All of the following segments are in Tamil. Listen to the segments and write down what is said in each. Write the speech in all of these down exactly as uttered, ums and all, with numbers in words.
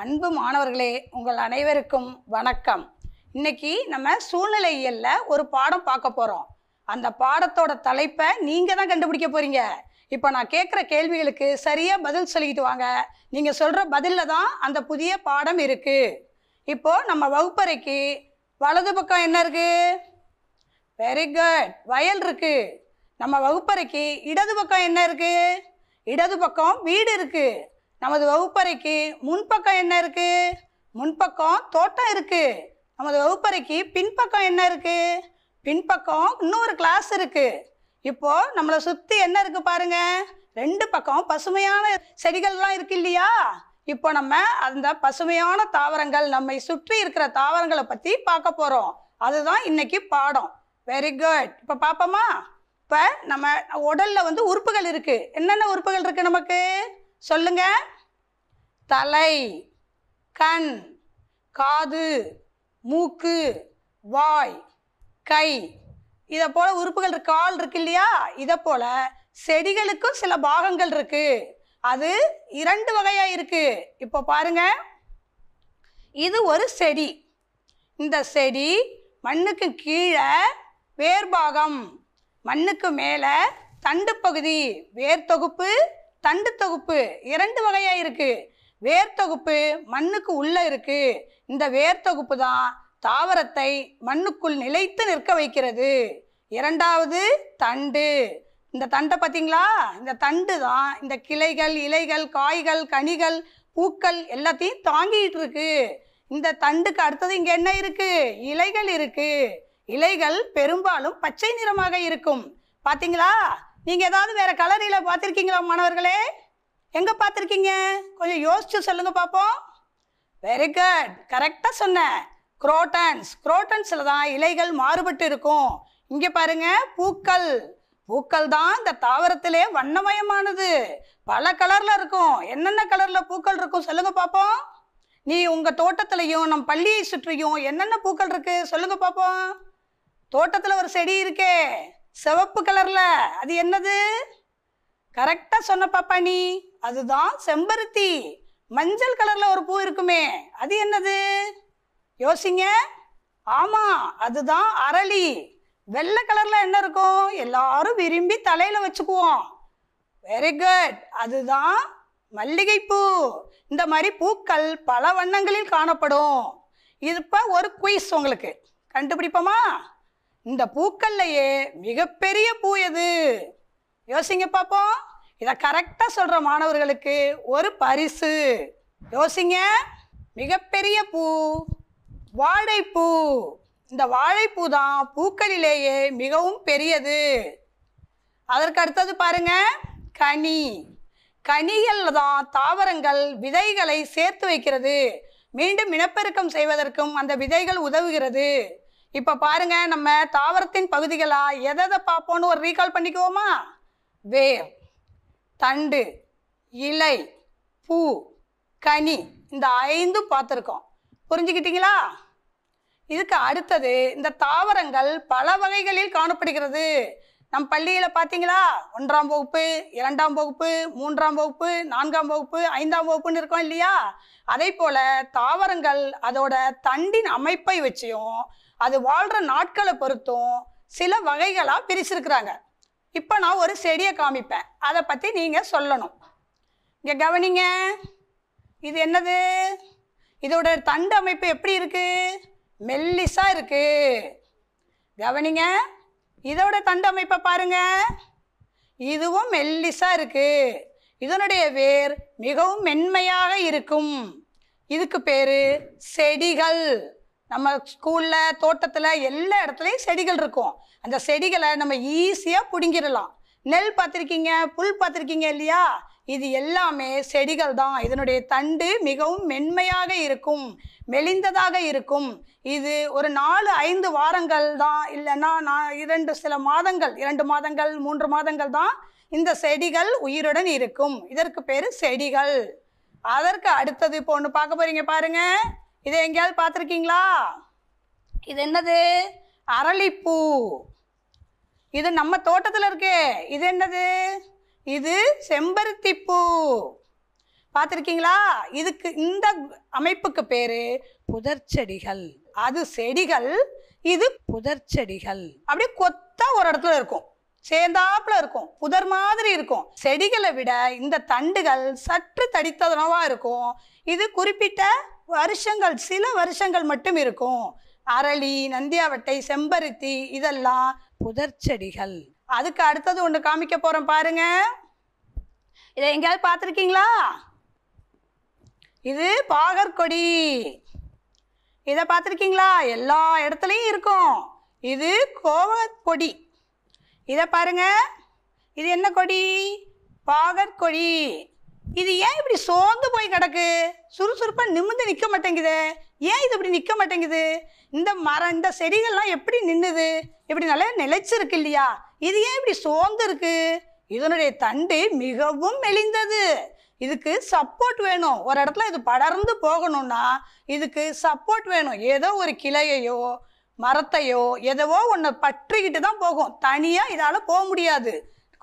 அன்பு மாணவர்களே, உங்கள் அனைவருக்கும் வணக்கம். இன்னைக்கு நம்ம சூழ்நிலையியல்ல ஒரு பாடம் பார்க்க போகிறோம். அந்த பாடத்தோட தலைப்பை நீங்கள் தான் கண்டுபிடிக்க போகிறீங்க. இப்போ நான் கேட்குற கேள்விகளுக்கு சரியாக பதில் சொல்லிக்கிட்டு வாங்க. நீங்கள் சொல்கிற பதிலில் தான் அந்த புதிய பாடம் இருக்குது. இப்போது நம்ம வகுப்பறைக்கு வலது பக்கம் என்ன இருக்குது? வெரி குட், வயல் இருக்குது. நம்ம வகுப்பறைக்கு இடது பக்கம் என்ன இருக்குது? இடது பக்கம் வீடு இருக்குது. நமது வகுப்பறைக்கு முன்பக்கம் என்ன இருக்குது? முன்பக்கம் தோட்டம் இருக்குது. நமது வகுப்பறைக்கு பின்பக்கம் என்ன இருக்குது? பின்பக்கம் இன்னொரு கிளாஸ் இருக்குது. இப்போது நம்மளை சுற்றி என்ன இருக்குது பாருங்கள். ரெண்டு பக்கம் பசுமையான செடிகள்லாம் இருக்குது இல்லையா? இப்போ நம்ம அந்த பசுமையான தாவரங்கள், நம்மை சுற்றி இருக்கிற தாவரங்களை பற்றி பார்க்க போகிறோம். அதுதான் இன்றைக்கி பாடம். Very good. இப்போ பார்ப்போமா? இப்போ நம்ம உடலில் வந்து உறுப்புகள் இருக்குது. என்னென்ன உறுப்புகள் இருக்குது நமக்கு சொல்லுங்க? தலை, கண், காது, மூக்கு, வாய், கை, இதை போல் உறுப்புகள் இருக்கு. கால் இருக்கு இல்லையா? இதை போல் செடிகளுக்கும் சில பாகங்கள் இருக்குது. அது இரண்டு வகையாக இருக்குது. இப்போ பாருங்க, இது ஒரு செடி. இந்த செடி மண்ணுக்கு கீழே வேர்பாகம், மண்ணுக்கு மேலே தண்டு பகுதி. வேர் தொகுப்பு, தண்டு தொகுப்பு இரண்டு வகையாக இருக்குது. வேர் தொகுப்பு மண்ணுக்கு உள்ளே இருக்குது. இந்த வேர் தொகுப்பு தான் தாவரத்தை மண்ணுக்குள் நிலைத்து நிற்க வைக்கிறது. இரண்டாவது தண்டு. இந்த தண்டை பார்த்தீங்களா? இந்த தண்டு தான் இந்த கிளைகள், இலைகள், காய்கள், கனிகள், பூக்கள் எல்லாத்தையும் தாங்கிட்டு இருக்கு. இந்த தண்டுக்கு அடுத்தது இங்கே என்ன இருக்குது? இலைகள் இருக்குது. இலைகள் பெரும்பாலும் பச்சை நிறமாக இருக்கும். பார்த்தீங்களா? நீங்கள் ஏதாவது வேறு கலரில் பார்த்துருக்கீங்களா மாணவர்களே? எங்கே பார்த்துருக்கீங்க? கொஞ்சம் யோசிச்சு சொல்லுங்கள் பார்ப்போம். வெரி குட், கரெக்டாக சொன்னேன். குரோட்டன்ஸ். குரோட்டன்ஸில் தான் இலைகள் மாறுபட்டு இருக்கும். இங்கே பாருங்கள், பூக்கள். பூக்கள் தான் இந்த தாவரத்திலே வண்ணமயமானது. பல கலரில் இருக்கும். என்னென்ன கலரில் பூக்கள் இருக்கும் சொல்லுங்கள் பார்ப்போம். நீ உங்கள் தோட்டத்துலையும் நம் பள்ளியை சுற்றியும் என்னென்ன பூக்கள் இருக்குது சொல்லுங்கள் பார்ப்போம். தோட்டத்தில் ஒரு செடி இருக்கே, சிவப்பு கலரில், அது என்னது? கரெக்டாக சொன்ன பாப்பா நீ, அதுதான் செம்பருத்தி. மஞ்சள் கலரில் ஒரு பூ இருக்குமே, அது என்னது? யோசிங்க. ஆமாம், அதுதான் அரளி. வெள்ளை கலரில் என்ன இருக்கும்? எல்லாரும் விரும்பி தலையில் வச்சுக்குவோம். வெரி குட், அதுதான் மல்லிகைப்பூ. இந்த மாதிரி பூக்கள் பல வண்ணங்களில் காணப்படும். இது இப்போ ஒரு குயிஸ் உங்களுக்கு. கண்டுபிடிப்போமா? இந்த பூக்கள்லையே மிகப்பெரிய பூ எது? யோசிங்க பார்ப்போம். இதை கரெக்டாக சொல்கிற மாணவர்களுக்கு ஒரு பரிசு. யோசிங்க. மிகப்பெரிய பூ வாழைப்பூ. இந்த வாழைப்பூ தான் பூக்களிலேயே மிகவும் பெரியது. அதற்கு அடுத்தது பாருங்கள், கனி. கனிகளில் தான் தாவரங்கள் விதைகளை சேர்த்து வைக்கிறது. மீண்டும் இனப்பெருக்கம் செய்வதற்கும் அந்த விதைகள் உதவுகிறது. இப்போ பாருங்க, நம்ம தாவரத்தின் பகுதிகளாக எதை எதை பார்ப்போம்னு ஒரு ரீகால் பண்ணிக்குவோமா? வேர், தண்டு, இலை, பூ, கனி, இந்த ஐந்து பார்த்துருக்கோம். புரிஞ்சுக்கிட்டீங்களா? இதுக்கு அடுத்தது, இந்த தாவரங்கள் பல வகைகளில் காணப்படுகிறது. நம் பள்ளியில் பார்த்தீங்களா, ஒன்றாம் வகுப்பு, இரண்டாம் வகுப்பு, மூன்றாம் வகுப்பு, நான்காம் வகுப்பு, ஐந்தாம் வகுப்புன்னு இருக்கோம் இல்லையா? அதே போல் தாவரங்கள் அதோட தண்டின் அமைப்பை வச்சியும் அது வாழ்கிற நாட்களை பொறுத்தும் சில வகைகளாக பிரிச்சிருக்கிறாங்க. இப்போ நான் ஒரு செடியை காமிப்பேன், அதை பற்றி நீங்கள் சொல்லணும். இங்கே கவனிங்க, இது என்னது? இதோட தண்டு அமைப்பு எப்படி இருக்குது? மெல்லிஸாக இருக்குது. கவனிங்க, இதோட தண்டு அமைப்பை பாருங்கள். இதுவும் மெல்லிஸாக இருக்குது. இதனுடைய வேர் மிகவும் மென்மையாக இருக்கும். இதுக்கு பேர் செடிகள். நம்ம ஸ்கூலில், தோட்டத்தில், எல்லா இடத்துலையும் செடிகள் இருக்கும். அந்த செடிகளை நம்ம ஈஸியாக பிடுங்கிடலாம். நெல் பார்த்துருக்கீங்க, புல் பார்த்துருக்கீங்க இல்லையா? இது எல்லாமே செடிகள் தான். இதனுடைய தண்டு மிகவும் மென்மையாக இருக்கும், மெலிந்ததாக இருக்கும். இது ஒரு நாலு ஐந்து வாரங்கள் தான், இல்லைன்னா நான் இரண்டு சில மாதங்கள், இரண்டு மாதங்கள் மூன்று மாதங்கள் தான் இந்த செடிகள் உயிருடன் இருக்கும். இதற்கு பேர் செடிகள். அதற்கு அடுத்தது இப்போ ஒன்று பார்க்க போகிறீங்க பாருங்கள். இதை எங்கேயாவது பார்த்துருக்கீங்களா? இது என்னது? அரளிப்பூ. இது நம்ம தோட்டத்தில் இருக்கே. இது என்னது? இது செம்பருத்தி பூ. பார்த்துருக்கீங்களா? இதுக்கு இந்த அமைப்புக்கு பேரு புதர்ச்செடிகள். அது செடிகள், இது புதர்ச்செடிகள். அப்படியே கொத்தா ஒரு இடத்துல இருக்கும், சேர்ந்தாப்புல இருக்கும், புதர் மாதிரி இருக்கும். செடிகளை விட இந்த தண்டுகள் சற்று தடித்தனவா இருக்கும். இது குறிப்பிட்ட வருஷங்கள், சில வருஷங்கள் மட்டும் இருக்கும். அரளி, நந்தியாவட்டை, செம்பருத்தி இதெல்லாம் புதர்ச்செடிகள். அதுக்கு அடுத்தது ஒன்று காமிக்க போறோம் பாருங்க. இதை எங்கேயாவது பார்த்துருக்கீங்களா? இது பாகற்கொடி. இதை பார்த்துருக்கீங்களா? எல்லா இடத்துலையும் இருக்கும். இது கோவக்கொடி. இதை பாருங்க, இது என்ன கொடி? பாகற்கொடி. இது ஏன் இப்படி சோர்ந்து போய் கிடக்கு? சுறுசுறுப்பாக நிமிர்ந்து நிற்க மாட்டேங்குது. ஏன் இது இப்படி நிற்க மாட்டேங்குது? இந்த மரம், இந்த செடிகள்லாம் எப்படி நின்றுது? இப்படி நல்லா நிலைச்சிருக்கு இல்லையா? இது ஏன் இப்படி சோர்ந்து இருக்கு? இதனுடைய தண்டு மிகவும் மெலிந்தது. இதுக்கு சப்போர்ட் வேணும். ஒரு இடத்துல இது படர்ந்து போகணும்னா இதுக்கு சப்போர்ட் வேணும். ஏதோ ஒரு கிளையையோ மரத்தையோ எதவோ ஒன்று பற்றிக்கிட்டு தான் போகும். தனியாக இதால் போக முடியாது.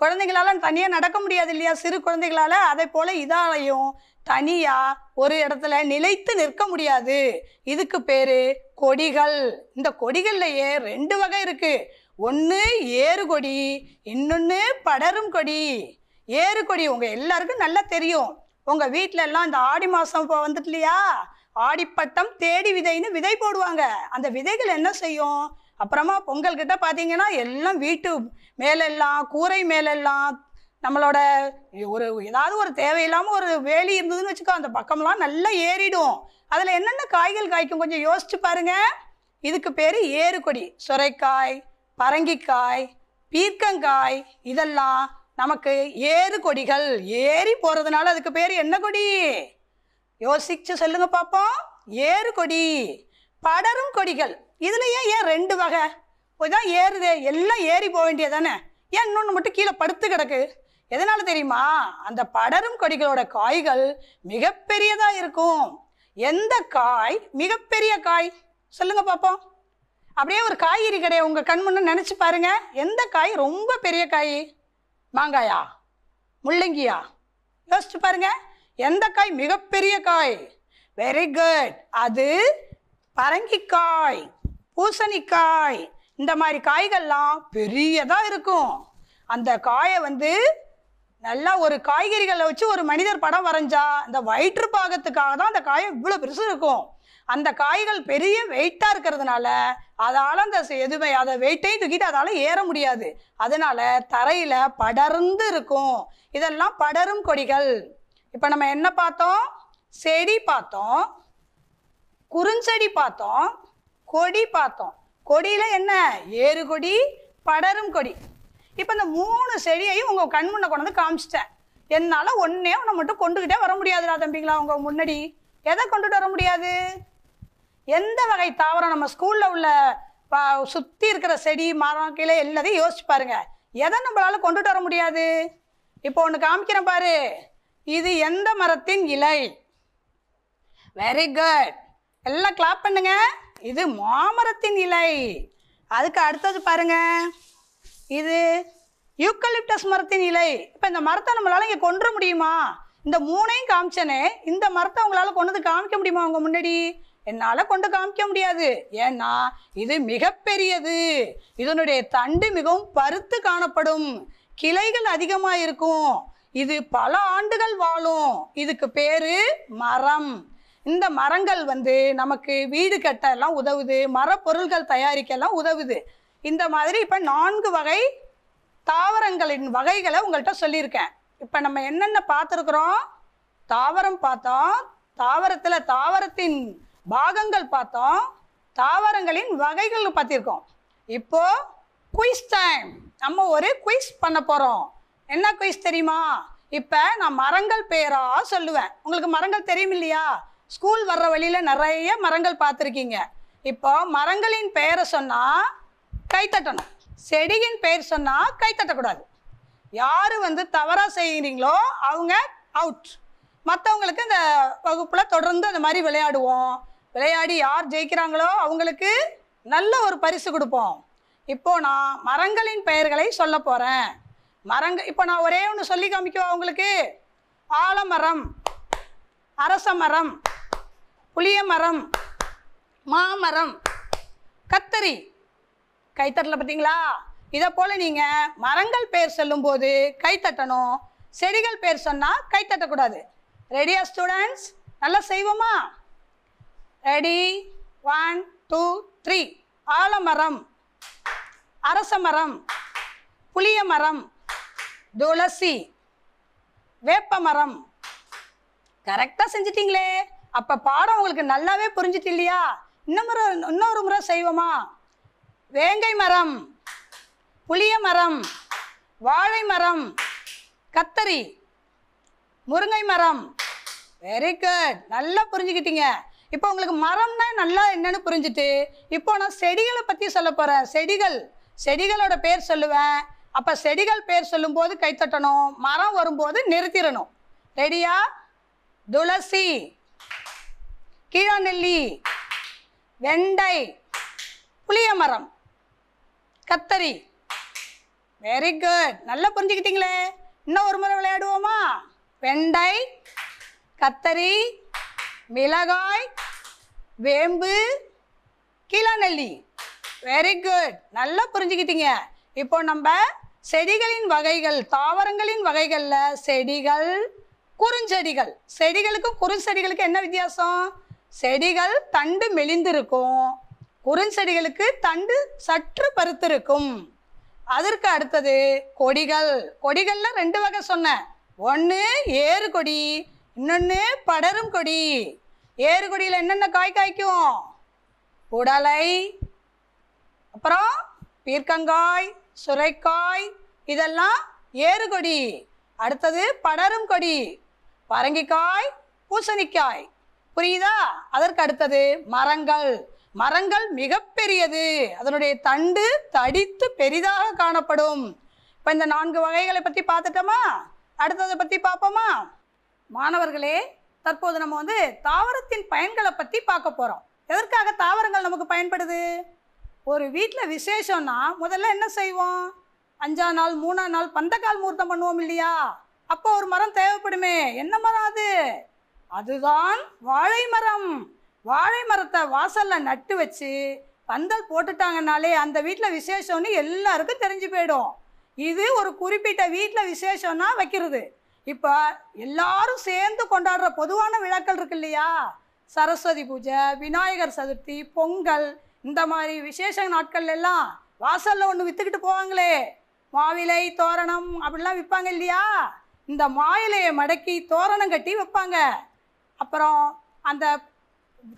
குழந்தைங்களால் தனியாக நடக்க முடியாது இல்லையா? சிறு குழந்தைகளால் அதை போல் இதாலையும் தனியாக ஒரு இடத்துல நிலைத்து நிற்க முடியாது. இதுக்கு பேர் கொடிகள். இந்த கொடிகள்லையே ரெண்டு வகை இருக்குது. ஒன்று ஏறு கொடி, இன்னொன்று படரும் கொடி. ஏறு கொடி உங்கள் எல்லாருக்கும் நல்லா தெரியும். உங்கள் வீட்டில எல்லாம் இந்த ஆடி மாதம் இப்போ வந்துட்டு இல்லையா, ஆடிப்பட்டம் தேடி விதைன்னு விதை போடுவாங்க. அந்த விதைகள் என்ன செய்யும்? அப்புறமா பொங்கல் கிட்ட பார்த்தீங்கன்னா எல்லாம் வீட்டு மேலெல்லாம், கூரை மேலெல்லாம் நம்மளோட ஒரு ஏதாவது ஒரு தேவையில்லாமல் ஒரு வேலி இருந்ததுன்னு வச்சுக்கோ, அந்த பக்கம்லாம் நல்லா ஏறிடும். அதில் என்னென்ன காய்கள் காய்க்கும் கொஞ்சம் யோசிச்சு பாருங்க. இதுக்கு பேர் ஏறு கொடி. சுரைக்காய், பரங்கிக்காய், பீர்க்கங்காய் இதெல்லாம் நமக்கு ஏறு கொடிகள். ஏறி போகிறதுனால அதுக்கு பேர் என்ன கொடி? யோசிச்சு சொல்லுங்க பார்ப்போம். ஏறு கொடி. படரும் கொடிகள். இதில் ஏன் ஏன் ரெண்டு வகை? இதான் ஏறுதே, எல்லாம் ஏறி போக வேண்டியதானே, ஏன் இன்னொன்று மட்டும் கீழே படுத்து கிடக்கு? எதனால தெரியுமா? அந்த படரும் கொடிகளோட காய்கள் மிகப்பெரியதாக இருக்கும். எந்த காய் மிகப்பெரிய காய் சொல்லுங்க பார்ப்போம். அப்படியே ஒரு காய்கறி கிடையாது உங்கள் கண் முன்னே நினச்சி பாருங்க. எந்த காய் ரொம்ப பெரிய காய்? மாங்காயா, முள்ளங்கியா? யோசிச்சு பாருங்க. எந்த காய் மிகப்பெரிய காய்? வெரி குட், அது பரங்கிக்காய், பூசணிக்காய். இந்த மாதிரி காய்கள்லாம் பெரியதாக இருக்கும். அந்த காயை வந்து நல்லா ஒரு காய்கறிகளை வச்சு ஒரு மனிதர் படம் வரைஞ்சா இந்த வயிற்று பாகத்துக்காக தான் அந்த காயம் இவ்வளோ பெருசு இருக்கும். அந்த காய்கள் பெரிய வெயிட்டாக இருக்கிறதுனால அதால் அந்த எதுவுமே அதை வெயிட்டையும் தூக்கிட்டு அதால் ஏற முடியாது. அதனால் தரையில் படர்ந்து இருக்கும். இதெல்லாம் படரும் கொடிகள். இப்போ நம்ம என்ன பார்த்தோம்? செடி பார்த்தோம், குறுஞ்செடி பார்த்தோம், கொடி பார்த்தோம். கொடியில் என்ன? ஏறு கொடி, படரும் கொடி. இப்போ இந்த மூணு செடியையும் உங்கள் கண் முன்ன கொண்டு வந்து காமிச்சிட்டேன். என்னால் ஒன்றே ஒன்று மட்டும் கொண்டுக்கிட்டே வர முடியாதுடா தம்பிங்களா. உங்கள் முன்னாடி எதை கொண்டுட்டு வர முடியாது? எந்த வகை தாவரம்? நம்ம ஸ்கூலில் உள்ள சுற்றி இருக்கிற செடி, மரம், கீழே எல்லாத்தையும் யோசிச்சு பாருங்க. எதை நம்மளால் கொண்டுட்டு வர முடியாது? இப்போ ஒன்று காமிக்கிறேன் பாரு. இது எந்த மரத்தின் இலை? வெரி குட், எல்லாம் கிளாப் பண்ணுங்க. இது மாமரத்தின் இலை. அதுக்கு அடுத்தது பாருங்க, இது யூக்கலிப்டஸ் மரத்தின் இலை. இப்போ இந்த மரத்தை நம்மளால் இங்கே கொண்டு முடியுமா? இந்த மூணையும் காமிச்சனே, இந்த மரத்தை உங்களால் கொண்டு வந்து காமிக்க முடியுமா? உங்கள் முன்னாடி என்னால் கொண்டு காமிக்க முடியாது. ஏன்னா இது மிகப்பெரியது. இதனுடைய தண்டு மிகவும் பருத்து காணப்படும். கிளைகள் அதிகமாக இருக்கும். இது பல ஆண்டுகள் வாழும். இதுக்கு பேர் மரம். இந்த மரங்கள் வந்து நமக்கு வீடு கட்ட எல்லாம் உதவுது, மர பொருள்கள் தயாரிக்க எல்லாம் உதவுது. இந்த மாதிரி இப்போ நான்கு வகை தாவரங்களின் வகைகளை உங்கள்கிட்ட சொல்லியிருக்கேன். இப்போ நம்ம என்னென்ன பார்த்துருக்குறோம்? தாவரம் பார்த்தோம், தாவரத்தில் தாவரத்தின் பாகங்கள் பார்த்தோம், தாவரங்களின் வகைகள் பார்த்திருக்கோம். இப்போ குயிஸ் டைம். நம்ம ஒரு குயிஸ் பண்ண போகிறோம். என்ன குயிஸ் தெரியுமா? இப்போ நான் மரங்கள் பேராக சொல்லுவேன். உங்களுக்கு மரங்கள் தெரியும் இல்லையா? ஸ்கூல் வர்ற வழியில் நிறைய மரங்கள் பார்த்துருக்கீங்க. இப்போ மரங்களின் பெயரை சொன்னால் கைத்தட்டணும், செடியின் பெயர் சொன்னால் கைத்தட்டக்கூடாது. யார் வந்து தவறாக செய்கிறீங்களோ அவங்க அவுட். மற்றவங்களுக்கு இந்த வகுப்பில் தொடர்ந்து அந்த மாதிரி விளையாடுவோம். விளையாடி யார் ஜெயிக்கிறாங்களோ அவங்களுக்கு நல்ல ஒரு பரிசு கொடுப்போம். இப்போது நான் மரங்களின் பெயர்களை சொல்ல போகிறேன். மரங்கள் இப்போ நான் ஒரே ஒன்று சொல்லி காமிக்குவோம் உங்களுக்கு. ஆலமரம், அரசமரம், புளியமரம், மாமரம், கத்தரி. கைத்தட்டல பார்த்தீங்களா? இதை போல் நீங்கள் மரங்கள் பேர் சொல்லும்போது கைத்தட்டணும், செடிகள் பேர் சொன்னால் கைத்தட்டக்கூடாது. ரெடியா ஸ்டூடெண்ட்ஸ்? நல்லா செய்வோமா? ரெடி? One two three. ஆலமரம், அரசமரம், புளியமரம், துளசி, வேப்பமரம். கரெக்டாக செஞ்சிட்டிங்களே. அப்போ பாடம் உங்களுக்கு நல்லாவே புரிஞ்சிட்டு இல்லையா? இன்னொரு இன்னொரு முறை செய்வோமா? வேங்கை மரம், புளிய மரம், வாழை மரம், கத்தரி, முருங்கை மரம். வெரி குட், நல்லா புரிஞ்சுக்கிட்டீங்க. இப்போ உங்களுக்கு மரம்னா நல்லா என்னன்னு புரிஞ்சுட்டு இப்போ நான் செடிகளை பற்றி சொல்ல போகிறேன். செடிகள், செடிகளோட பேர் சொல்லுவேன். அப்போ செடிகள் பேர் சொல்லும்போது கைத்தட்டணும், மரம் வரும்போது நிறுத்திடணும். ரெடியா? துளசி, கீழாநெல்லி, வெண்டை, புளிய மரம், கத்தரி. வெரி குட், நல்லா புரிஞ்சுக்கிட்டீங்களே. இன்னும் ஒரு முறை விளையாடுவோமா? வெண்டை, கத்தரி, மிளகாய், வேம்பு, கீழாநெல்லி. வெரி குட், நல்லா புரிஞ்சுக்கிட்டீங்க. இப்போ நம்ம செடிகளின் வகைகள், தாவரங்களின் வகைகளில் செடிகள், குறுஞ்செடிகள். செடிகளுக்கும் குறுஞ்செடிகளுக்கு என்ன வித்தியாசம்? செடிகள் தண்டு மெலிந்திருக்கும், குறுஞ்செடிகளுக்கு தண்டு சற்று பருத்திருக்கும். அதற்கு அடுத்தது கொடிகள். கொடிகளில் ரெண்டு வகை சொன்னேன். ஒன்று ஏறு கொடி, இன்னொன்று படரும் கொடி. ஏறு கொடியில் என்னென்ன காய் காய்க்கும்? உடலை, அப்புறம் பீர்க்கங்காய், சுரைக்காய், இதெல்லாம் ஏறு கொடி. அடுத்தது படரும் கொடி, பரங்கிக்காய், பூசணிக்காய். புரியுதா? அதற்கு அடுத்தது மரங்கள். மரங்கள் மிகப்பெரியது, அதனுடைய தண்டு தடித்து பெரிதாக காணப்படும். இப்போ இந்த நான்கு வகைகளை பற்றி பார்த்துட்டோமா? அடுத்ததை பற்றி பார்ப்போமா? மாணவர்களே, தற்போது நம்ம வந்து தாவரத்தின் பயன்களை பற்றி பார்க்க போகிறோம். எதற்காக தாவரங்கள் நமக்கு பயன்படுது? ஒரு வீட்டில் விசேஷம்னா முதல்ல என்ன செய்வோம்? அஞ்சா நாள், மூணா நாள் பந்தக்கால் முகூர்த்தம் பண்ணுவோம் இல்லையா? அப்போ ஒரு மரம் தேவைப்படுமே. என்ன மரம் அது? அதுதான் வாழை மரம். வாழை மரத்தை வாசலில் நட்டு வச்சு பந்தல் போட்டுட்டாங்கனாலே அந்த வீட்டில் விசேஷம்னு எல்லாருக்கும் தெரிஞ்சு போயிடும். இது ஒரு குறிப்பிட்ட வீட்டில் விசேஷம்னா வைக்கிறது. இப்போ எல்லாரும் சேர்ந்து கொண்டாடுற பொதுவான விழாக்கள் இருக்கு இல்லையா? சரஸ்வதி பூஜை, விநாயகர் சதுர்த்தி, பொங்கல், இந்த மாதிரி விசேஷ நாட்கள் எல்லாம் வாசலில் ஒன்று விற்றுக்கிட்டு போவாங்களே, மாவிலை, தோரணம் அப்படிலாம் விற்பாங்க இல்லையா? இந்த மாயிலையை மடக்கி தோரணம் கட்டி வைப்பாங்க. அப்புறம் அந்த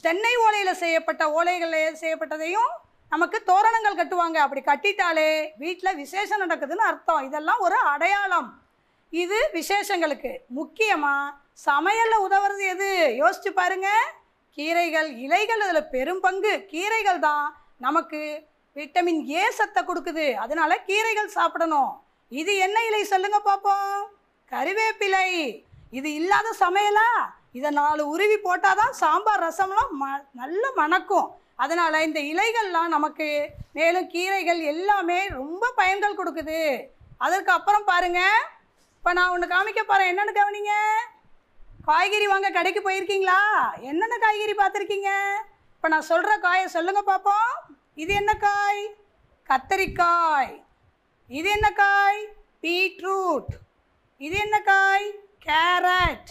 தென்னை ஓலையில் செய்யப்பட்ட ஓலைகளில் செய்யப்பட்டதையும் நமக்கு தோரணங்கள் கட்டுவாங்க. அப்படி கட்டிட்டாலே வீட்டில் விசேஷம் நடக்குதுன்னு அர்த்தம். இதெல்லாம் ஒரு அடையாளம். இது விசேஷங்களுக்கு. முக்கியமாக சமையலில் உதவுறது எது? யோசிச்சு பாருங்க. கீரைகள், இலைகள், இதில் பெரும் பங்கு. கீரைகள் தான் நமக்கு விட்டமின் ஏ சத்தை கொடுக்குது. அதனால கீரைகள் சாப்பிடணும். இது என்ன இலை சொல்லுங்க பார்ப்போம்? கறிவேப்பிலை. இது இல்லாத சமையலா? இதை நாலு உருவி போட்டால் தான் சாம்பார், ரசம்லாம் ம நல்ல மணக்கும். அதனால் இந்த இலைகள்லாம் நமக்கு, மேலும் கீரைகள் எல்லாமே ரொம்ப பயன்கள் கொடுக்குது. அதற்கப்புறம் பாருங்கள், இப்போ நான் ஒன்று காமிக்க போகிறேன், என்னென்னு கவனிங்க. காய்கறி வாங்க கடைக்கு போயிருக்கீங்களா? என்னென்ன காய்கறி பார்த்துருக்கீங்க? இப்போ நான் சொல்கிற காயை சொல்லுங்கள் பார்ப்போம். இது என்ன காய்? கத்தரிக்காய். இது என்ன காய்? பீட்ரூட். இது என்ன காய்? கேரட்.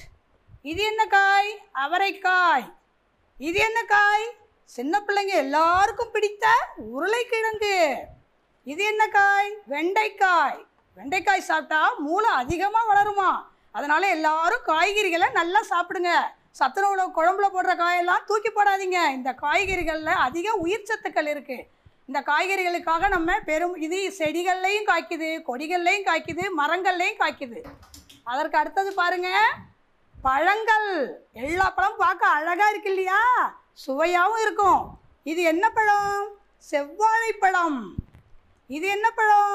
இது என்ன காய்? அவரைக்காய். இது என்ன காய்? சின்ன பிள்ளைங்க எல்லாருக்கும் பிடித்த உருளைக்கிழங்கு. இது என்ன காய்? வெண்டைக்காய். வெண்டைக்காய் சாப்பிட்டா மூளை அதிகமாக வளருமா? அதனால எல்லாரும் காய்கறிகளை நல்லா சாப்பிடுங்க. சத்துணவுல குழம்புல போடுற காயெல்லாம் தூக்கி போடாதீங்க. இந்த காய்கறிகளில் அதிக உயிர் சத்துக்கள் இருக்குது. இந்த காய்கறிகளுக்காக நம்ம பெரும் இது செடிகள்லையும் காய்க்குது, கொடிகள்லையும் காய்க்குது, மரங்கள்லையும் காய்க்குது. அதற்கு அடுத்தது பாருங்கள், பழங்கள். எல்லா பழமும் பார்க்க அழகாக இருக்கு இல்லையா? சுவையாகவும் இருக்கும். இது என்ன பழம்? செவ்வாழைப்பழம். இது என்ன பழம்?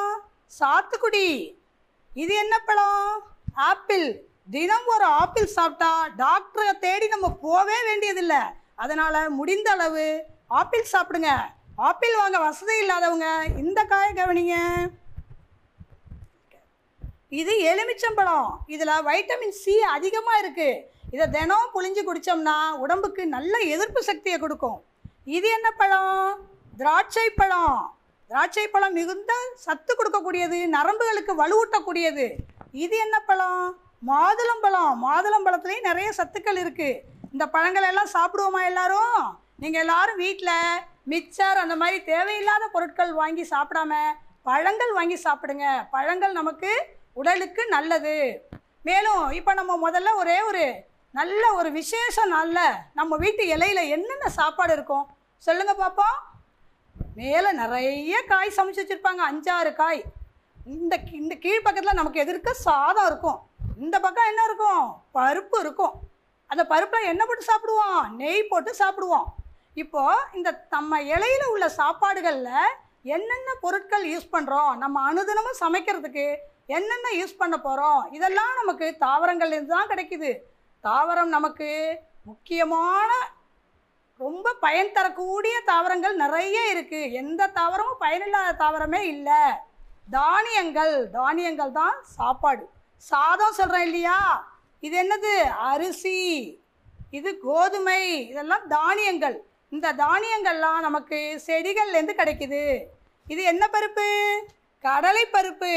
சாத்துக்குடி. இது என்ன பழம்? ஆப்பிள். தினம் ஒரு ஆப்பிள் சாப்பிட்டா டாக்டரை தேடி நம்ம போகவே வேண்டியதில்லை. அதனால் முடிந்த அளவு ஆப்பிள் சாப்பிடுங்க. ஆப்பிள் வாங்க வசதி இல்லாதவங்க இந்த காயை கவனிங்க. இது எலுமிச்சம்பழம். இதில் வைட்டமின் சி அதிகமாக இருக்குது. இதை தினம் புளிஞ்சு குடித்தோம்னா உடம்புக்கு நல்ல எதிர்ப்பு சக்தியை கொடுக்கும். இது என்ன பழம்? திராட்சை பழம். திராட்சை பழம் மிகுந்த சத்து கொடுக்கக்கூடியது, நரம்புகளுக்கு வலுவூட்டக்கூடியது. இது என்ன பழம்? மாதுளம்பழம். மாதுளம்பழத்துலேயும் நிறைய சத்துக்கள் இருக்குது. இந்த பழங்களெல்லாம் சாப்பிடுவோமா எல்லோரும்? நீங்கள் எல்லோரும் வீட்டில் மிக்சர் அந்த மாதிரி தேவையில்லாத பொருட்கள் வாங்கி சாப்பிடாம பழங்கள் வாங்கி சாப்பிடுங்க. பழங்கள் நமக்கு உடலுக்கு நல்லது. மேலும் இப்போ நம்ம முதல்ல ஒரே ஒரு நல்ல ஒரு விசேஷ நாளில் நம்ம வீட்டு இலையில் என்னென்ன சாப்பாடு இருக்கும் சொல்லுங்கள் பார்ப்போம். மேலே நிறைய காய் சமைச்சு வச்சுருப்பாங்க, அஞ்சாறு காய். இந்த இந்த கீழ்ப்பக்கத்தில் நமக்கு எதிர்க்க சாதம் இருக்கும், இந்த பக்கம் என்ன இருக்கும்? பருப்பு இருக்கும். அந்த பருப்பில் என்ன போட்டு சாப்பிடுவோம்? நெய் போட்டு சாப்பிடுவோம். இப்போது இந்த நம்ம இலையில் உள்ள சாப்பாடுகளில் என்னென்ன பொருட்கள் யூஸ் பண்ணுறோம், நம்ம அனுதினமும் சமைக்கிறதுக்கு என்னென்ன யூஸ் பண்ண போகிறோம், இதெல்லாம் நமக்கு தாவரங்கள்லேருந்து தான் கிடைக்கிது. தாவரம் நமக்கு முக்கியமான ரொம்ப பயன் தரக்கூடிய தாவரங்கள் நிறைய இருக்குது. எந்த தாவரமும் பயனில்லாத தாவரமே இல்லை. தானியங்கள், தானியங்கள் தான் சாப்பாடு. சாதம் சொல்கிறேன் இல்லையா, இது என்னது? அரிசி, இது கோதுமை, இதெல்லாம் தானியங்கள். இந்த தானியங்கள்லாம் நமக்கு செடிகள்லேருந்து கிடைக்கிது. இது என்ன பருப்பு? கடலை பருப்பு.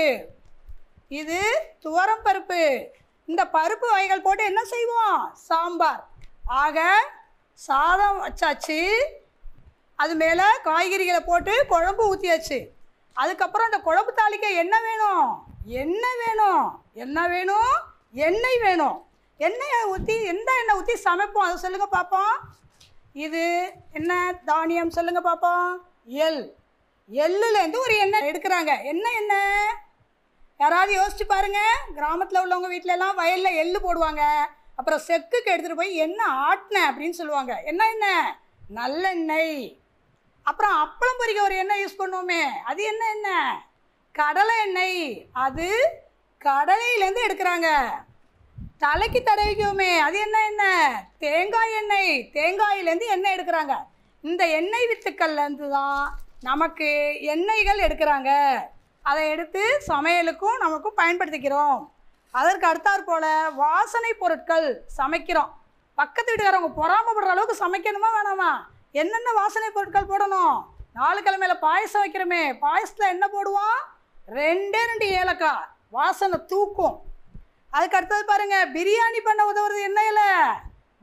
இது துவரம் பருப்பு. இந்த பருப்பு வகைகள் போட்டு என்ன செய்வோம்? சாம்பார். ஆக சாதம் வச்சாச்சு, அது மேலே காய்கறிகளை போட்டு குழம்பு ஊற்றியாச்சு. அதுக்கப்புறம் அந்த குழம்பு தாளிக்க என்ன வேணும்? எண்ணெய் வேணும். என்ன வேணும்? எண்ணெய் வேணும். எண்ணெயை ஊற்றி, எந்த எண்ணெய் ஊற்றி சமைப்போம் அதை சொல்லுங்கள் பார்ப்போம். இது என்ன தானியம் சொல்லுங்கள் பார்ப்போம்? எள். எள்ளுலேருந்து ஒரு எண்ணெய் எடுக்கிறாங்க. என்ன எண்ணெய்? யாராவது யோசிச்சு பாருங்கள். கிராமத்தில் உள்ளவங்க வீட்டிலலாம் வயலில் எள் போடுவாங்க, அப்புறம் செக்குக்கு எடுத்துகிட்டு போய் எண்ணெய் ஆட்டின அப்படின்னு சொல்லுவாங்க. என்ன எண்ணெய்? நல்லெண்ணெய். அப்புறம் அப்பளம் பொரிக்க ஒரு எண்ணெய் யூஸ் பண்ணுவோமே, அது என்ன எண்ணெய்? கடலை எண்ணெய். அது கடலையிலேருந்து எடுக்கிறாங்க. தலைக்கு தடவிக்குவோமே, அது என்ன எண்ணெய்? தேங்காய் எண்ணெய். தேங்காயிலேருந்து எண்ணெய் எடுக்கிறாங்க. இந்த எண்ணெய் வித்துக்கள்லேருந்து தான் நமக்கு எண்ணெய்கள் எடுக்கிறாங்க. அதை எடுத்து சமையலுக்கும் நமக்கும் பயன்படுத்திக்கிறோம். அதற்கு அடுத்தாற் போல் வாசனை பொருட்கள் சமைக்கிறோம். பக்கத்து வீட்டுக்காரவங்க பொறாமப்படுற அளவுக்கு சமைக்கணுமா வேணாமா? என்னென்ன வாசனை பொருட்கள் போடணும்? நாலு கிழமையில பாயசம் வைக்கிறோமே, பாயசத்தில் என்ன போடுவோம்? ரெண்டே ரெண்டு ஏலக்காய், வாசனை தூக்கும். அதுக்கு அடுத்தது பாருங்கள், பிரியாணி பண்ண உதவுறது என்ன இலை?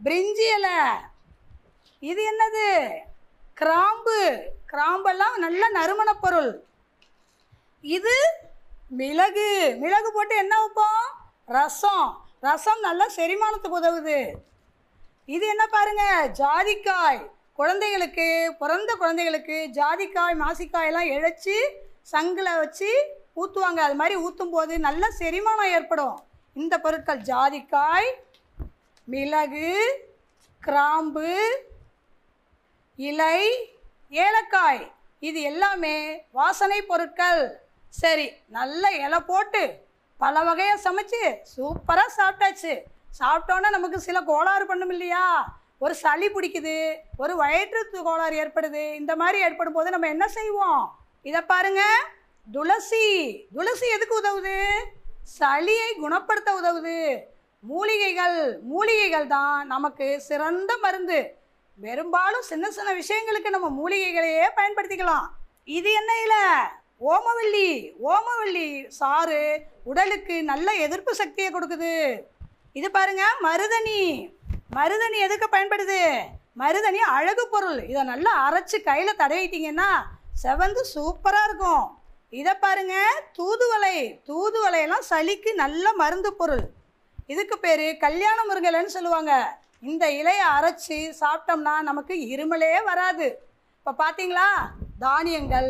பிரிஞ்சி இலை. இது என்னது? கிராம்பு. கிராம்பெல்லாம் நல்ல நறுமண பொருள். இது மிளகு. மிளகு போட்டு என்ன வைப்போம்? ரசம். ரசம் நல்லா செரிமானத்துக்கு உதவுது. இது என்ன பாருங்கள், ஜாதிக்காய். குழந்தைகளுக்கு, பிறந்த குழந்தைகளுக்கு ஜாதிக்காய் மாசிக்காயெல்லாம் இழைச்சி சங்கில் வச்சு ஊற்றுவாங்க. அது மாதிரி ஊற்றும்போது நல்ல செரிமானம் ஏற்படும். இந்த பொருட்கள் ஜாதிக்காய், மிளகு, கிராம்பு, இலை, ஏலக்காய், இது எல்லாமே வாசனை பொருட்கள். சரி, நல்ல இலை போட்டு பல வகையாக சமைச்சு சூப்பராக சாப்பிட்டாச்சு. சாப்பிட்டோன்னா நமக்கு சில கோளாறு பண்ணும் இல்லையா? ஒரு சளி பிடிக்குது, ஒரு வயிற்று கோளாறு ஏற்படுது. இந்த மாதிரி ஏற்படும் போது நம்ம என்ன செய்வோம்? இதை பாருங்கள், துளசி. துளசி எதுக்கு உதவுது? சளியை குணப்படுத்த உதவுது. மூலிகைகள், மூலிகைகள் தான் நமக்கு சிறந்த மருந்து. பெரும்பாலும் சின்ன சின்ன விஷயங்களுக்கு நம்ம மூலிகைகளையே பயன்படுத்திக்கலாம். இது என்ன இலை? ஓமவல்லி. ஓமவல்லி சாறு உடலுக்கு நல்ல எதிர்ப்பு சக்தியை கொடுக்குது. இது பாருங்கள், மருதணி. மருதணி எதுக்கு பயன்படுது? மருதணி அழகு பொருள். இதை நல்லா அரைச்சி கையில் தடவிட்டிங்கன்னா செவந்து சூப்பராக இருக்கும். இதை பாருங்கள், தூதுவளை. தூதுவளையெல்லாம் சளிக்கு நல்ல மருந்து பொருள். இதுக்கு பேர் கல்யாண முருங்கலைன்னு சொல்லுவாங்க. இந்த இலையை அரைச்சி சாப்பிட்டோம்னா நமக்கு இருமலே வராது. இப்போ பார்த்தீங்களா, தானியங்கள்,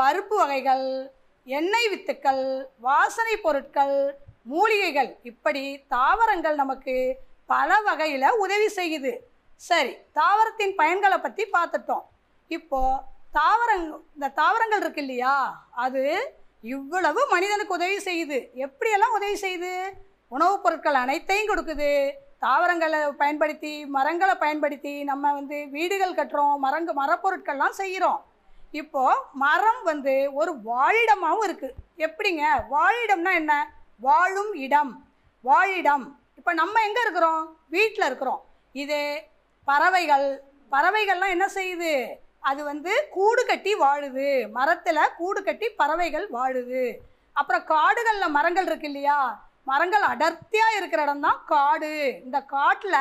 பருப்பு வகைகள், எண்ணெய் வித்துக்கள், வாசனை பொருட்கள், மூலிகைகள், இப்படி தாவரங்கள் நமக்கு பல வகையில் உதவி செய்யுது. சரி, தாவரத்தின் பயன்களை பற்றி பார்த்துட்டோம். இப்போது தாவரங் இந்த தாவரங்கள் இருக்கு இல்லையா, அது இவ்வளவு மனிதனுக்கு உதவி செய்யுது. எப்படியெல்லாம் உதவி செய்யுது? உணவுப் பொருட்கள் அனைத்தையும் கொடுக்குது. தாவரங்களை பயன்படுத்தி, மரங்களை பயன்படுத்தி நம்ம வந்து வீடுகள் கட்டுறோம், மரங்கு மரப்பொருட்கள்லாம் செய்கிறோம். இப்போது மரம் வந்து ஒரு வாழிடமாகவும் இருக்குது. எப்படிங்க? வாழிடம்னா என்ன? வாழும் இடம். வாழிடம் இப்போ நம்ம எங்கே இருக்கிறோம்? வீட்டில் இருக்கிறோம். இதே பறவைகள், பறவைகள்லாம் என்ன செய்யுது? அது வந்து கூடு கட்டி வாழுது. மரத்தில் கூடு கட்டி பறவைகள் வாழுது. அப்புறம் காடுகளில் மரங்கள் இருக்கு இல்லையா, மரங்கள் அடர்த்தியாக இருக்கிற இடம் தான் காடு. இந்த காட்டில்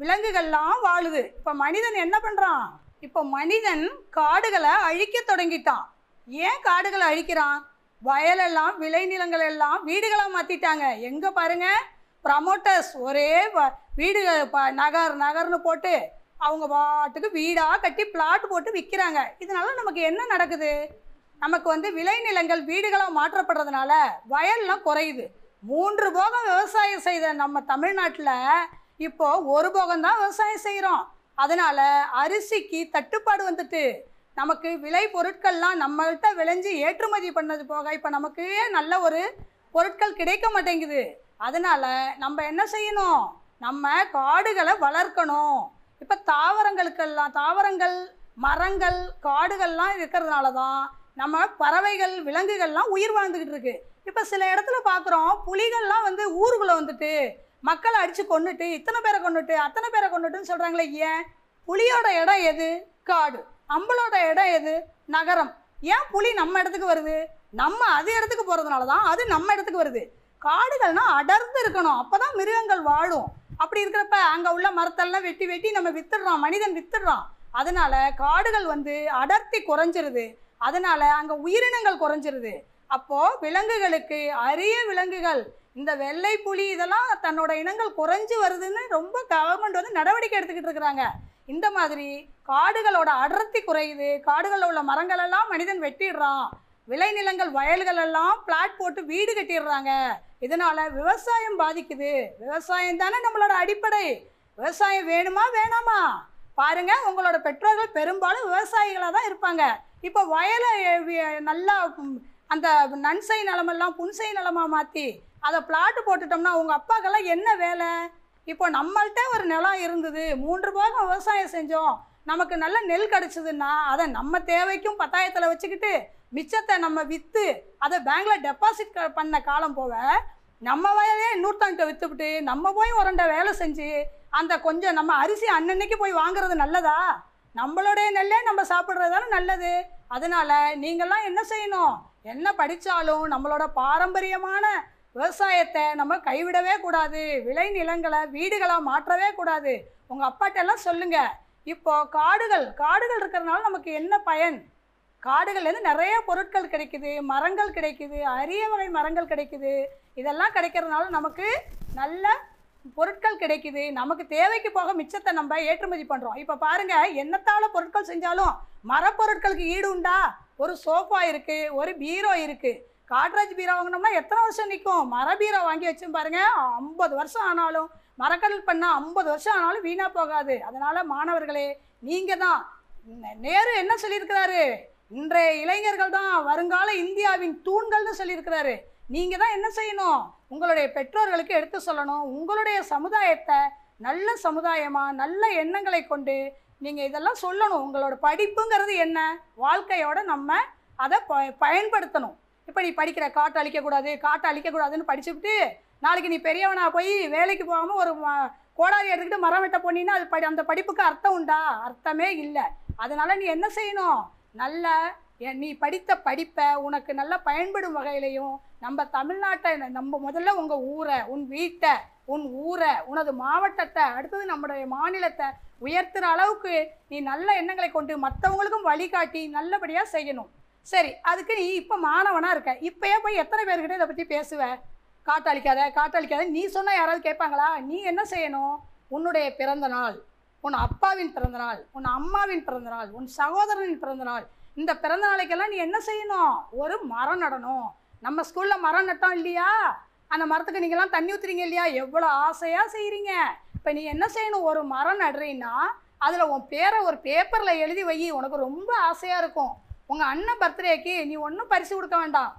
விலங்குகள்லாம் வாழுது. இப்போ மனிதன் என்ன பண்ணுறான்? இப்போ மனிதன் காடுகளை அழிக்க தொடங்கிட்டான். ஏன் காடுகளை அழிக்கிறான்? வயலெல்லாம், விளைநிலங்கள் எல்லாம் வீடுகளாக மாற்றிட்டாங்க. எங்கே பாருங்கள், ப்ரமோட்டர்ஸ் ஒரே வீடு நகர் நகர்னு போட்டு அவங்க பாட்டுக்கு வீடாக கட்டி பிளாட் போட்டு விற்கிறாங்க. இதனால நமக்கு என்ன நடக்குது? நமக்கு வந்து விளைநிலங்கள் வீடுகளாக மாற்றப்படுறதுனால வயல்லாம் குறையுது. மூன்று போகம் விவசாயம் செய்த நம்ம தமிழ்நாட்டில் இப்போது ஒரு போகம்தான் விவசாயம் செய்கிறோம். அதனால் அரிசிக்கு தட்டுப்பாடு வந்துட்டு நமக்கு விளை பொருட்கள்லாம் நம்மள்கிட்ட விளைஞ்சு ஏற்றுமதி பண்ணது போக இப்போ நமக்கு நல்ல ஒரு பொருட்கள் கிடைக்க மாட்டேங்குது. அதனால் நம்ம என்ன செய்யணும்? நம்ம காடுகளை வளர்க்கணும். இப்போ தாவரங்களுக்கெல்லாம், தாவரங்கள், மரங்கள், காடுகள்லாம் இருக்கிறதுனால தான் நம்ம பறவைகள், விலங்குகள்லாம் உயிர் வாழ்ந்துக்கிட்டு இருக்கு. இப்போ சில இடத்துல பார்க்குறோம், புலிகள்லாம் வந்து ஊருக்குள்ளே வந்துட்டு மக்களை அடித்து கொண்டுட்டு, இத்தனை பேரை கொண்டுட்டு அத்தனை பேரை கொண்டுட்டுன்னு சொல்கிறாங்களே. ஏன்? புலியோட இடம் எது? காடு. நம்மளோட இடம் எது? நகரம். ஏன் புலி நம்ம இடத்துக்கு வருது? நம்ம அது இடத்துக்கு போகிறதுனால தான் அது நம்ம இடத்துக்கு வருது. காடுகள்னால் அடர்ந்து இருக்கணும், அப்போ தான் மிருகங்கள் வாழும். அப்படி இருக்கிறப்ப அங்கே உள்ள மரத்தெல்லாம் வெட்டி வெட்டி நம்ம வித்துடுறோம், மனிதன் வித்துடுறான். அதனால் காடுகள் வந்து அடர்த்தி குறைஞ்சிருது. அதனால் அங்கே உயிரினங்கள் குறைஞ்சிருது. அப்போது விலங்குகளுக்கு, அரிய விலங்குகள், இந்த வெள்ளை புலி, இதெல்லாம் தன்னோட இனங்கள் குறைஞ்சி வருதுன்னு ரொம்ப கவர்மெண்ட் வந்து நடவடிக்கை எடுத்துக்கிட்டு இருக்கிறாங்க. இந்த மாதிரி காடுகளோட அடர்த்தி குறையுது. காடுகளில் உள்ள மரங்களெல்லாம் மனிதன் வெட்டிடுறான். விளைநிலங்கள், வயல்கள் எல்லாம் பிளாட் போட்டு வீடு கட்டிடுறாங்க. இதனால விவசாயம் பாதிக்குது. விவசாயம் தானே நம்மளோட அடிப்படை. விவசாயம் வேணுமா வேணாமா? பாருங்க, உங்களோட பெற்றோர்கள் பெரும்பாலும் விவசாயிகளாக தான் இருப்பாங்க. இப்போ வயலை நல்லா அந்த நன்சை நிலமெல்லாம் புன்சை நிலமாக மாற்றி அதை பிளாட்டு போட்டுட்டோம்னா உங்கள் அப்பாக்கெல்லாம் என்ன வேலை? இப்போ நம்மள்கிட்ட ஒரு நிலம் இருந்தது, மூன்று போகம் விவசாயம் செஞ்சோம், நமக்கு நல்ல நெல் கிடச்சிதுன்னா அதை நம்ம தேவைக்கும் பத்தாயத்தில் வச்சுக்கிட்டு மிச்சத்தை நம்ம விற்று அதை பேங்கில் டெபாசிட் பண்ண காலம் போக நம்ம வயலையே இன்னொருத்தவங்கிட்ட விற்றுவிட்டு நம்ம போய் உரண்ட வேலை செஞ்சு அந்த கொஞ்சம் நம்ம அரிசி அன்னன்னைக்கு போய் வாங்குறது நல்லதா? நம்மளுடைய நெல்லே நம்ம சாப்பிட்றது தானே நல்லது. அதனால் நீங்கள்லாம் என்ன செய்யணும்? என்ன படித்தாலும் நம்மளோட பாரம்பரியமான விவசாயத்தை நம்ம கைவிடவே கூடாது. விளை நிலங்களை வீடுகளாக மாற்றவே கூடாது. உங்கள் அப்பாட்டெல்லாம் சொல்லுங்கள். இப்போது காடுகள், காடுகள் இருக்கிறதுனால நமக்கு என்ன பயன்? காடுகள்லேருந்து நிறைய பொருட்கள் கிடைக்குது, மரங்கள் கிடைக்குது, அரிய வகை மரங்கள் கிடைக்குது. இதெல்லாம் கிடைக்கிறதுனால நமக்கு நல்ல பொருட்கள் கிடைக்குது. நமக்கு தேவைக்கு போக மிச்சத்தை நம்ம ஏற்றுமதி பண்ணுறோம். இப்போ பாருங்கள், என்னத்தால் பொருட்கள் செஞ்சாலும் மரப்பொருட்களுக்கு ஈடு உண்டா? ஒரு சோஃபா இருக்குது, ஒரு பீரோ இருக்குது. காட்ராஜ் பீரோ வாங்கினோம்னா எத்தனை வருஷம் நிற்கும்? மர பீரோ வாங்கி வச்சு பாருங்கள், ஐம்பது வருஷம் ஆனாலும், மரக்கடல் பண்ணால் ஐம்பது வருஷம் ஆனாலும் வீணாக போகாது. அதனால் மாணவர்களே, நீங்கள் தான். நேரு என்ன சொல்லியிருக்கிறாரு? இன்றைய இளைஞர்கள் தான் வருங்கால இந்தியாவின் தூண்கள்னு சொல்லியிருக்கிறாரு. நீங்கள் தான் என்ன செய்யணும்? உங்களுடைய பெற்றோர்களுக்கு எடுத்து சொல்லணும். உங்களுடைய சமுதாயத்தை நல்ல சமுதாயமாக, நல்ல எண்ணங்களை கொண்டு நீங்கள் இதெல்லாம் சொல்லணும். உங்களோட படிப்புங்கிறது என்ன? வாழ்க்கையோடு நம்ம அதை ப பயன்படுத்தணும். இப்போ நீ படிக்கிற, காட்டை அழிக்கக்கூடாது, காட்டை அழிக்கக்கூடாதுன்னு படிச்சுவிட்டு நாளைக்கு நீ பெரியவனா போய் வேலைக்கு போகாமல் ஒரு கோடாரி எடுத்துக்கிட்டு மரம் வெட்ட போனீங்கன்னா அது படி அந்த படிப்புக்கு அர்த்தம் உண்டா? அர்த்தமே இல்லை. அதனால் நீ என்ன செய்யணும்? நல்ல நீ படித்த படிப்பை உனக்கு நல்லா பயன்படும் வகையிலையும் நம்ம தமிழ்நாட்டை, நம்ம முதல்ல உங்கள் ஊரை, உன் வீட்டை, உன் ஊரை, உனது மாவட்டத்தை, அடுத்தது நம்முடைய மாநிலத்தை உயர்த்துகிற அளவுக்கு நீ நல்ல எண்ணங்களை கொண்டு மற்றவங்களுக்கும் வழிகாட்டி நல்லபடியாக செய்யணும். சரி, அதுக்கு நீ இப்போ மாணவனாக இருக்க, இப்போயே போய் எத்தனை பேர்கிட்ட இதை பற்றி பேசுவ? காட்டழிக்காத, காட்டழிக்காத நீ சொன்னால் யாராவது கேட்பாங்களா? நீ என்ன செய்யணும்? உன்னுடைய பிறந்த நாள், உன் அப்பாவின் பிறந்தநாள், உன் அம்மாவின் பிறந்தநாள், உன் சகோதரனின் பிறந்தநாள், இந்த பிறந்த நாளைக்கெல்லாம் நீ என்ன செய்யணும்? ஒரு மரம் நடணும். நம்ம ஸ்கூலில் மரம் நட்டோம் இல்லையா, அந்த மரத்துக்கு நீங்கள்லாம் தண்ணி ஊற்றுறீங்க இல்லையா, எவ்வளோ ஆசையாக செய்கிறீங்க. இப்போ நீ என்ன செய்யணும்? ஒரு மரம் நடுறீன்னா அதில் உன் பேரை ஒரு பேப்பரில் எழுதி வை. உனக்கு ரொம்ப ஆசையாக இருக்கும். உங்கள் அண்ணன் பர்த்டேக்கு நீ ஒன்றும் பரிசு கொடுக்க வேண்டாம்.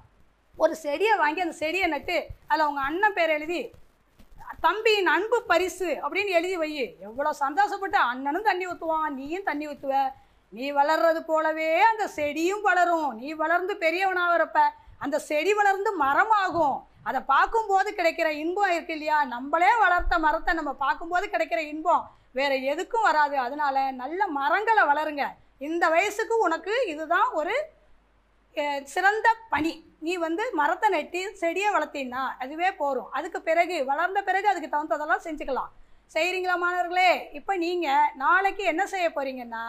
ஒரு செடியை வாங்கி அந்த செடியை நட்டு அதில் உங்கள் அண்ணன் பேர் எழுதி, தம்பியின் அன்பு பரிசு அப்படின்னு எழுதி வை. எவ்வளோ சந்தோஷப்பட்டு அண்ணனும் தண்ணி ஊற்றுவான், நீயும் தண்ணி ஊற்றுவ. நீ வளர்றது போலவே அந்த செடியும் வளரும். நீ வளர்ந்து பெரியவனாகிறப்ப அந்த செடி வளர்ந்து மரமாகும். அதை பார்க்கும்போது கிடைக்கிற இன்பம் இருக்கு இல்லையா, நம்மளே வளர்த்த மரத்தை நம்ம பார்க்கும்போது கிடைக்கிற இன்பம் வேறு எதுக்கும் வராது. அதனால் நல்ல மரங்களை வளருங்க. இந்த வயசுக்கு உனக்கு இதுதான் ஒரு சிறந்த பணி. நீ வந்து மரத்தை நட்டி செடியை வளர்த்தின்னா அதுவே போகும். அதுக்கு பிறகு வளர்ந்த பிறகு அதுக்கு தகுந்ததெல்லாம் செஞ்சுக்கலாம். செய்கிறீங்களா மாணவர்களே? இப்போ நீங்கள் நாளைக்கு என்ன செய்ய போகிறீங்கன்னா,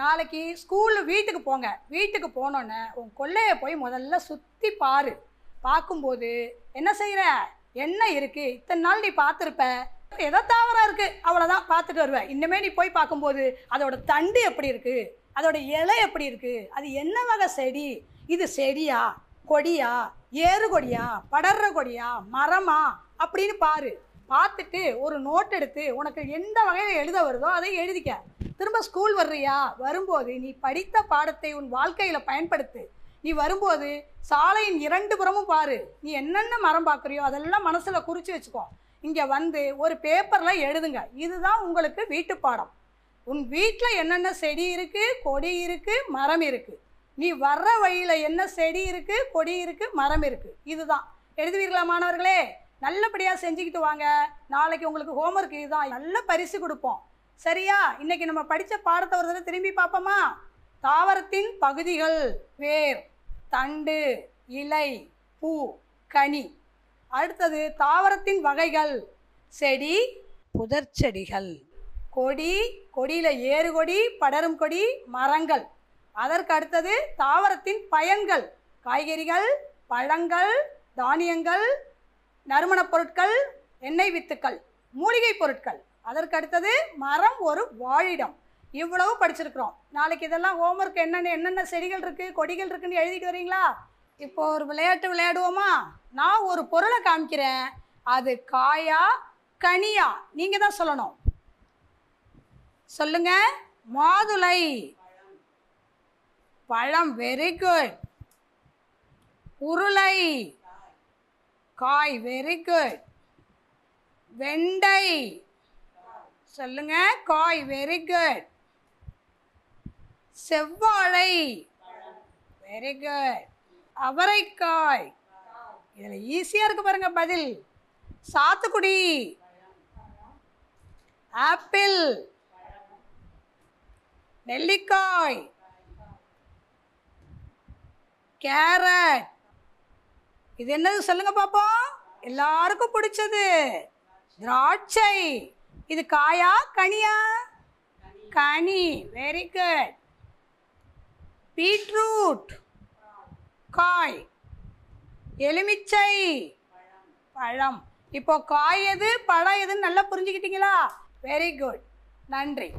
நாளைக்கு ஸ்கூல் வீட்டுக்கு போங்க. வீட்டுக்கு போனோன்னே உன் கொள்ளையை போய் முதல்ல சுற்றி பாரு. பார்க்கும்போது என்ன செய்கிற, என்ன இருக்குது, இத்தனை நாள் நீ பார்த்துருப்ப, எதோ தாவரம் இருக்குது, அவ்வளோதான் பார்த்துட்டு வருவேன். இன்னுமே நீ போய் பார்க்கும்போது அதோட தண்டு எப்படி இருக்குது, அதோட இலை எப்படி இருக்குது, அது என்ன வகை செடி, இது செடியா கொடியா ஏறு கொடியா படர்ற கொடியா மரமா அப்படின்னு பாரு. பார்த்துட்டு ஒரு நோட் எடுத்து உனக்கு எந்த வகையில் எழுத வருதோ அதை எழுதிக்க. திரும்ப ஸ்கூல் வர்றியா, வரும்போது நீ படித்த பாடத்தை உன் வாழ்க்கையில் பயன்படுத்து. நீ வரும்போது சாலையின் இரண்டு புறமும் பாரு. நீ என்னென்ன மரம் பார்க்குறியோ அதெல்லாம் மனசில் குறித்து வச்சுக்கோ. இங்கே வந்து ஒரு பேப்பரில் எழுதுங்க. இதுதான் உங்களுக்கு வீட்டு பாடம். உன் வீட்டில் என்னென்ன செடி இருக்குது, கொடி இருக்குது, மரம் இருக்குது, நீ வர்ற வழியில் என்ன செடி இருக்குது, கொடி இருக்குது, மரம் இருக்குது, இதுதான் எழுதுவீர்களா மாணவர்களே? நல்லபடியாக செஞ்சுக்கிட்டு வாங்க. நாளைக்கு உங்களுக்கு ஹோம்ஒர்க் இதுதான், நல்ல பரிசு கொடுப்போம் சரியா? இன்றைக்கி நம்ம படித்த பாடத்தை ஒரு தடவை திரும்பி பார்ப்போமா? தாவரத்தின் பகுதிகள்: வேர், தண்டு, இலை, பூ, கனி. அடுத்தது தாவரத்தின் வகைகள்: செடி, புதர்ச்செடிகள், கொடி, கொடியில் ஏறு கொடி படரும் கொடி, மரங்கள். அதற்கு அடுத்தது தாவரத்தின் பயன்கள்: காய்கறிகள், பழங்கள், தானியங்கள், நறுமணப் பொருட்கள், எண்ணெய் வித்துக்கள், மூலிகை பொருட்கள். அதற்கு அடுத்தது மரம் ஒரு வாழிடம். இவ்வளவு படிச்சிருக்கிறோம். நாளைக்கு இதெல்லாம் ஹோம்ஒர்க். என்னென்ன என்னென்ன செடிகள் இருக்குது, கொடிகள் இருக்குதுன்னு எழுதிட்டு வரீங்களா? இப்போ ஒரு விளையாட்டு விளையாடுவோமா? நான் ஒரு பொருளை காமிக்கிறேன். அது காயா கனியா நீங்கள் தான் சொல்லணும். சொல்லுங்க. மாதுளை பழம், வெரி குட். உருளை காய், வெரி குட். வெண்டை சொல்லுங்க, காய், வெரி குட். செவ்வாழை, வெரி குட். அவரைக்காய். இதில் ஈஸியாக இருக்கு பாருங்க பதில். சாத்துக்குடி, ஆப்பிள், நெல்லிக்காய், கேரட். இது என்னது சொல்லுங்க பாப்போம், எல்லாருக்கும் பிடிச்சது திராட்சை. இது காயா கனியா? கனி, வெரி குட். பீட்ரூட் காய், எலுமிச்சை பழம். இப்போ காய் எது பழம் எதுன்னு நல்லா புரிஞ்சுக்கிட்டீங்களா? வெரி குட், நன்றி.